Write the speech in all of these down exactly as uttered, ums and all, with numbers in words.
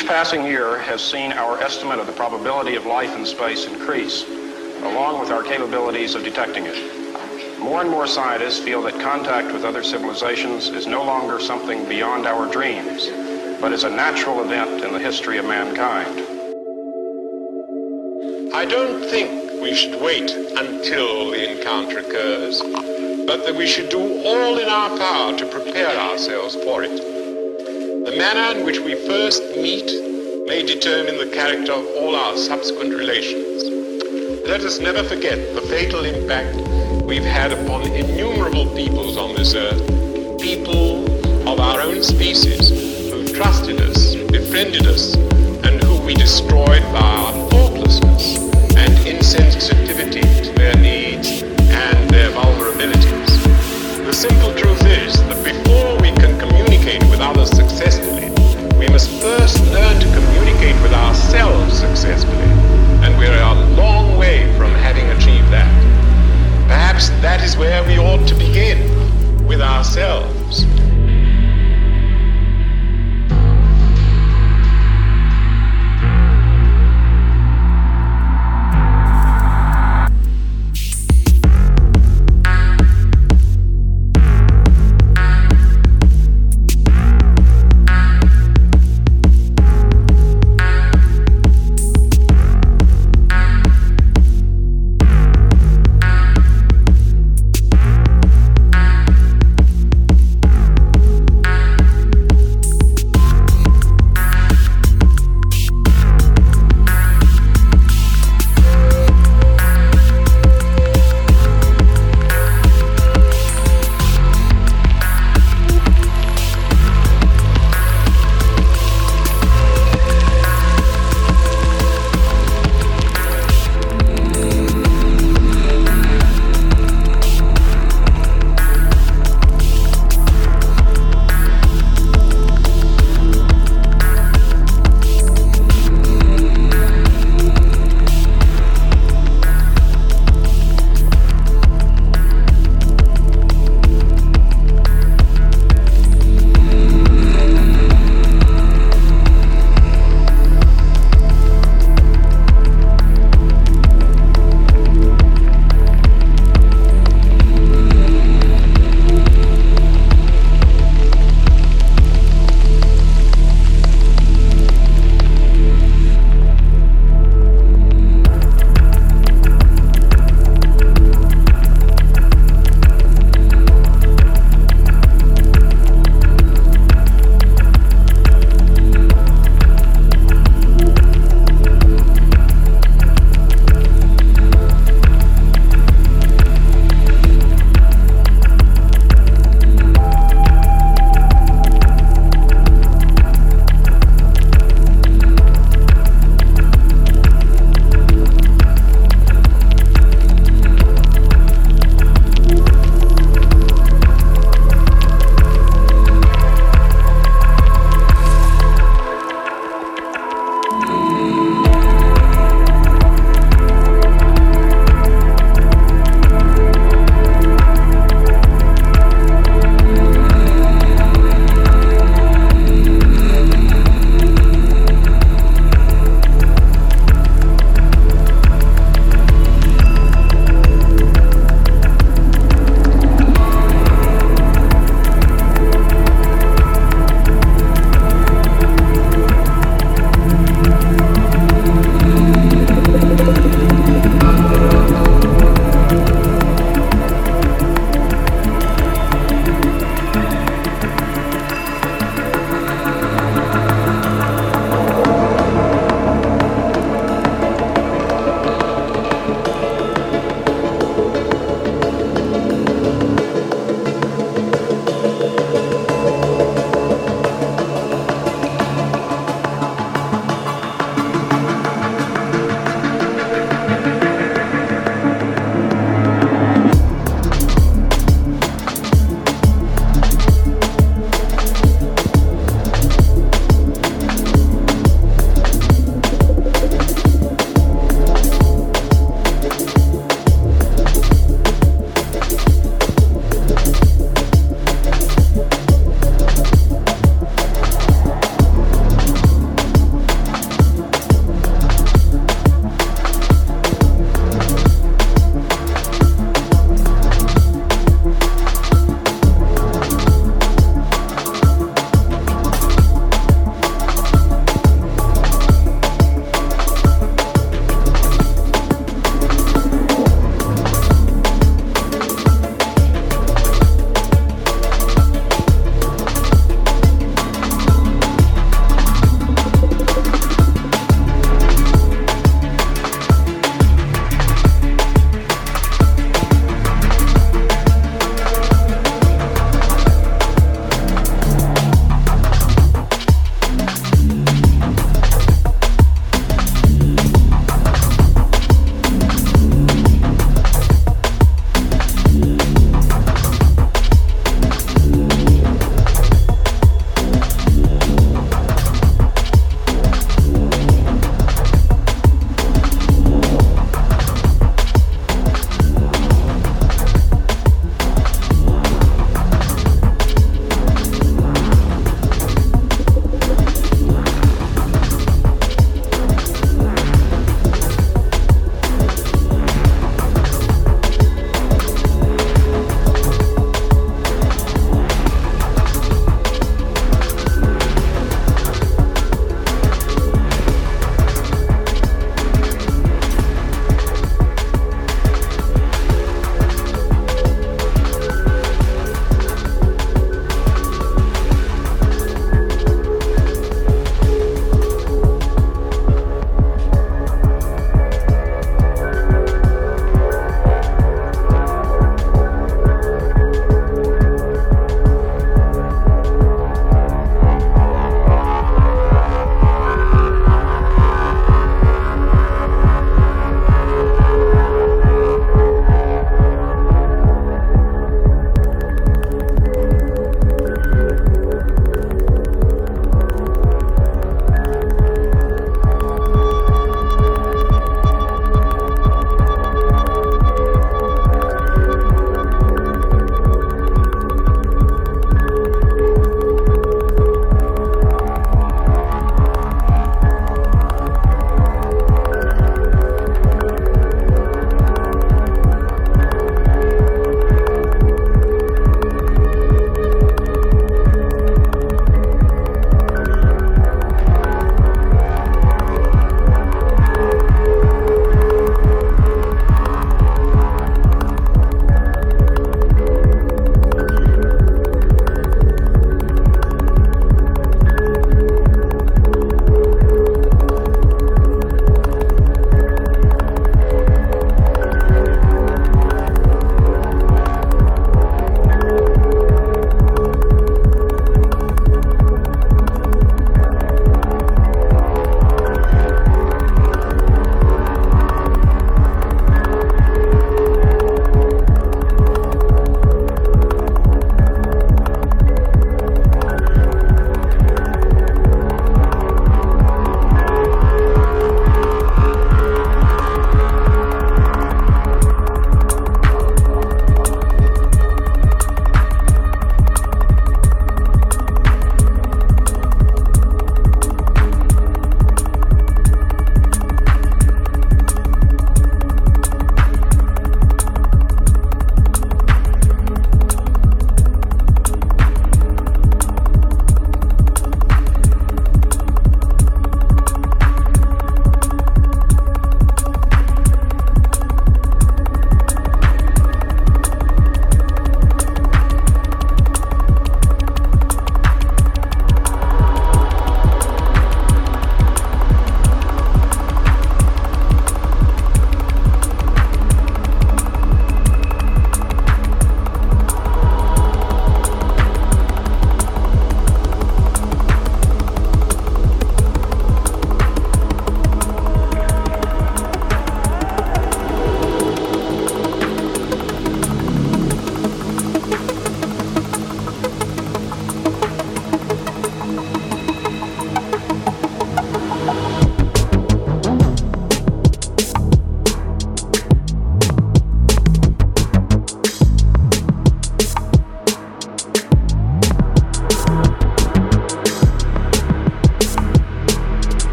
Each passing year has seen our estimate of the probability of life in space increase, along with our capabilities of detecting it. More and more scientists feel that contact with other civilizations is no longer something beyond our dreams, but is a natural event in the history of mankind. I don't think we should wait until the encounter occurs, but that we should do all in our power to prepare ourselves for it. The manner in which we first meet may determine the character of all our subsequent relations. Let us never forget the fatal impact we've had upon innumerable peoples on this earth, people of our own species who've trusted us, befriended us, and who we destroyed by our thoughtlessness and insensitivity to their needs and their vulnerabilities. The simple truth is that before we can communicate with others successfully, we must first learn to communicate with ourselves successfully, and we are a long way from having achieved that. Perhaps that is where we ought to begin, with ourselves.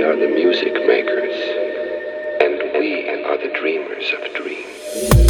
We are the music makers, and we are the dreamers of dreams.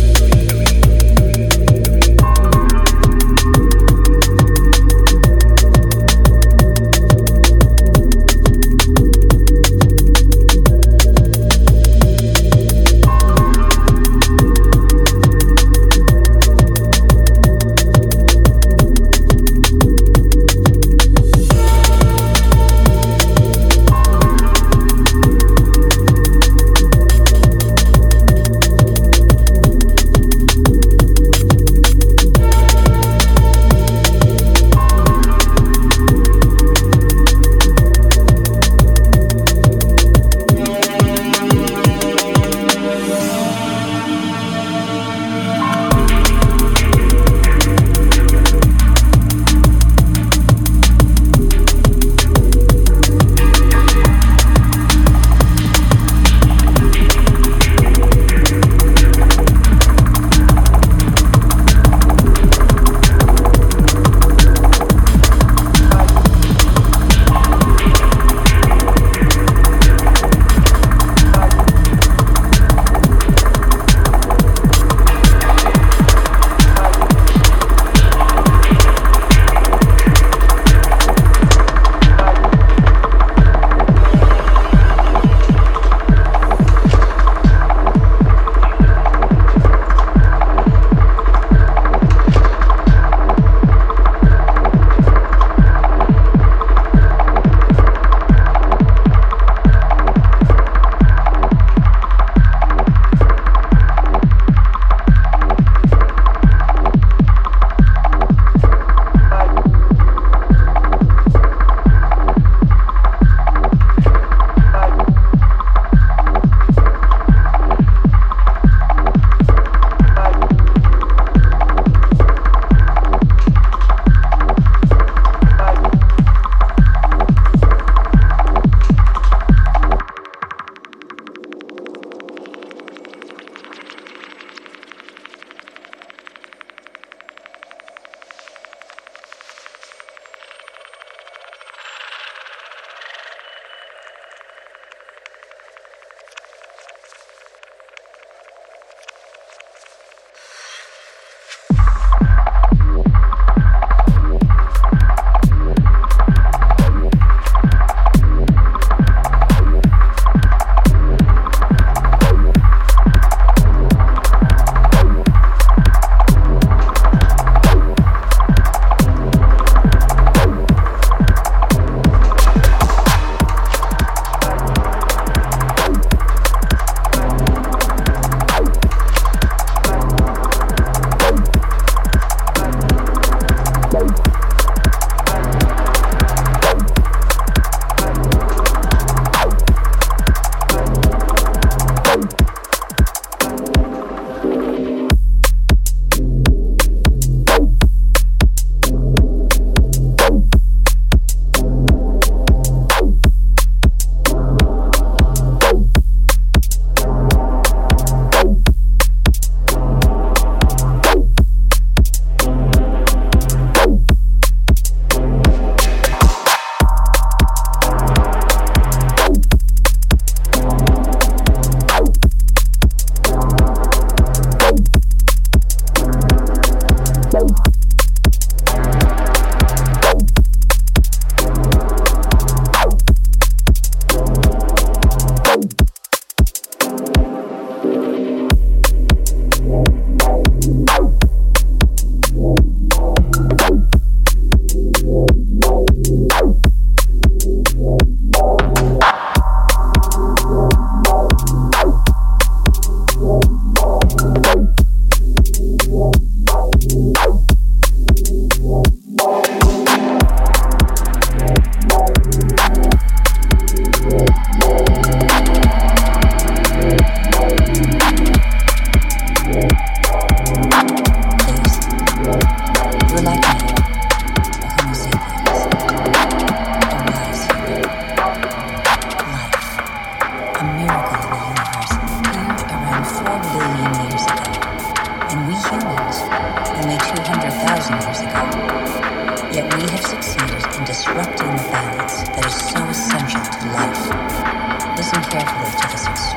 Yet we have succeeded in disrupting the balance that is so essential to life.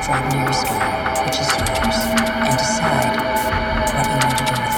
find the nearest door, which is yours, and decide what you want to do with it.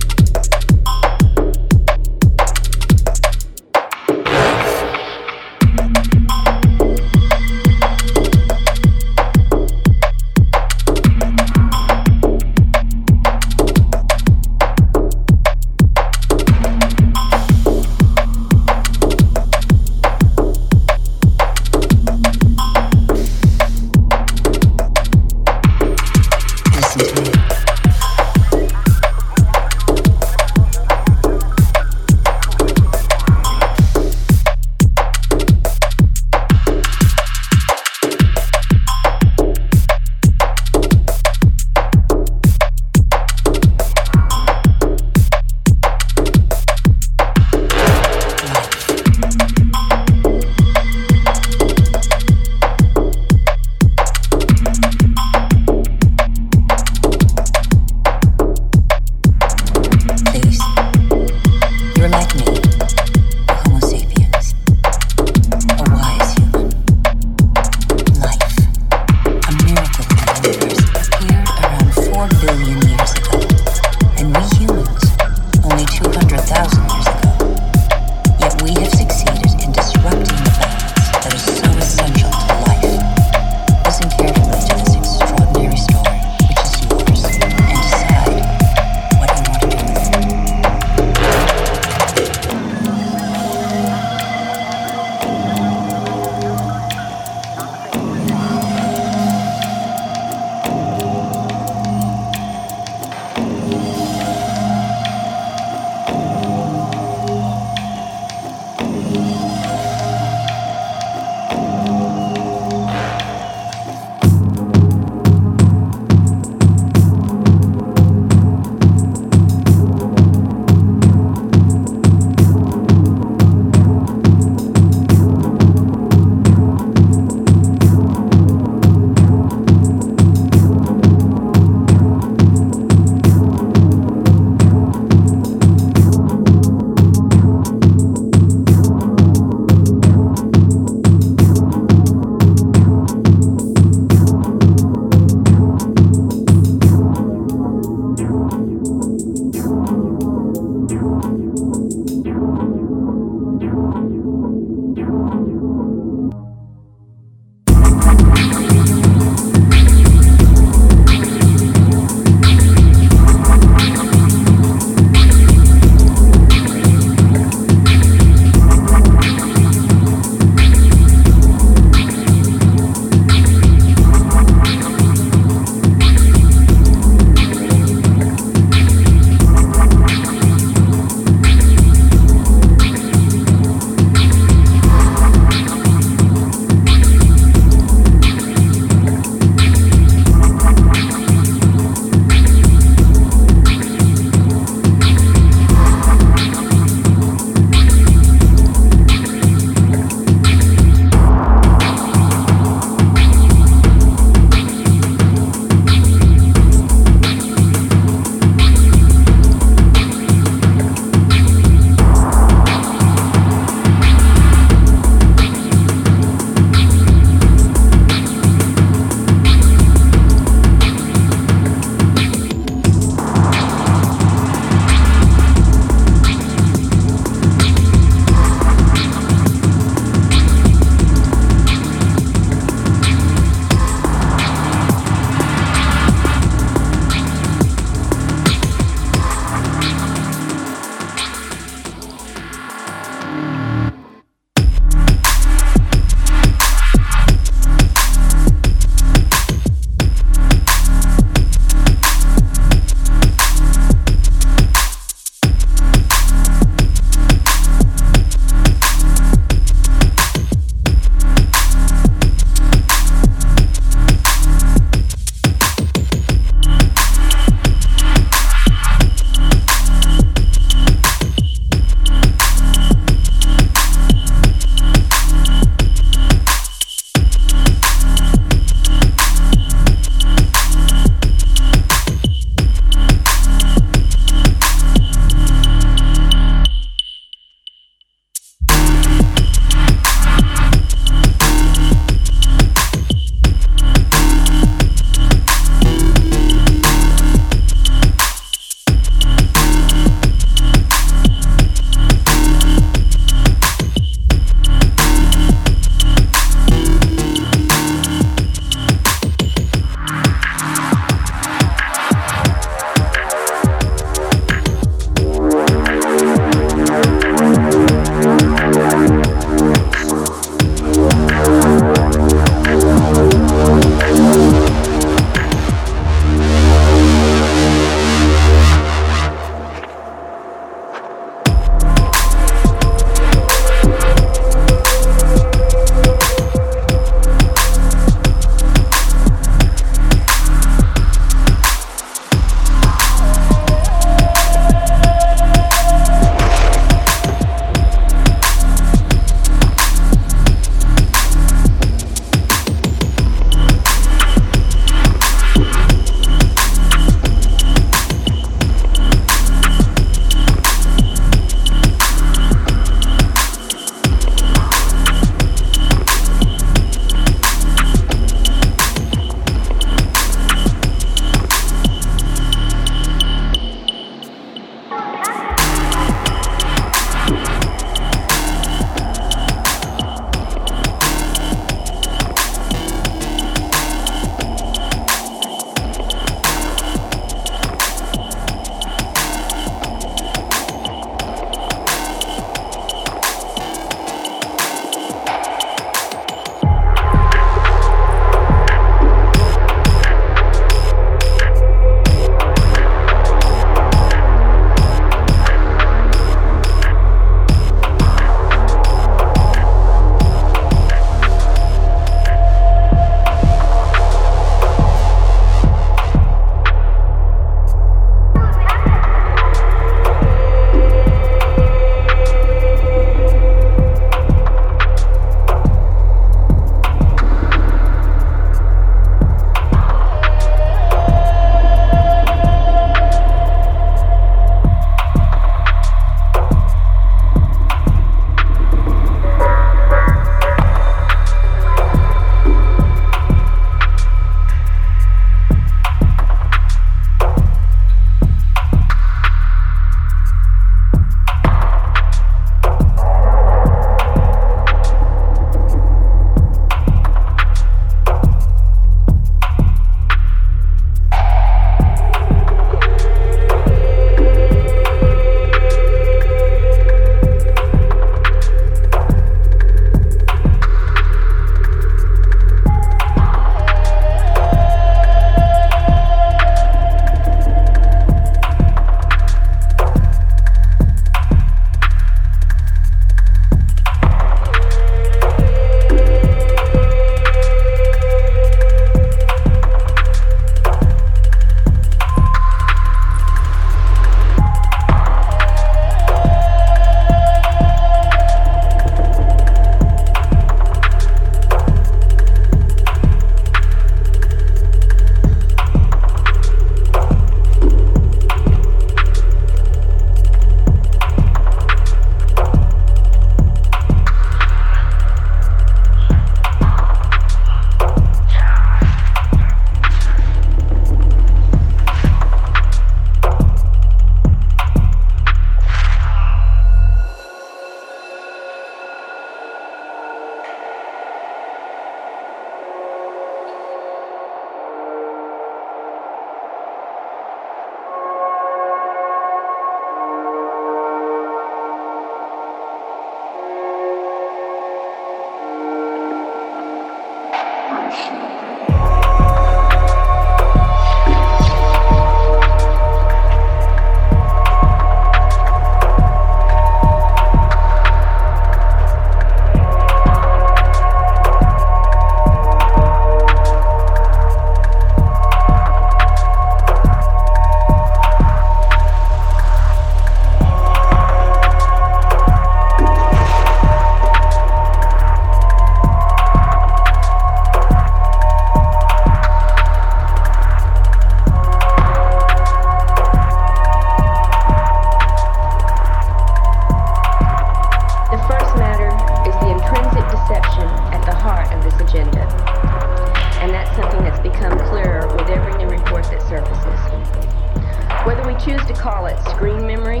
call it screen memory,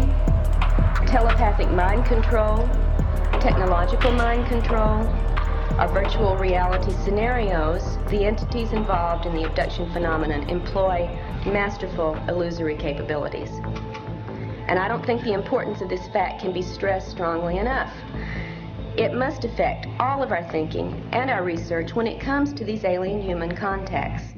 telepathic mind control, technological mind control, or virtual reality scenarios, the entities involved in the abduction phenomenon employ masterful illusory capabilities. And I don't think the importance of this fact can be stressed strongly enough. It must affect all of our thinking and our research when it comes to these alien-human contacts.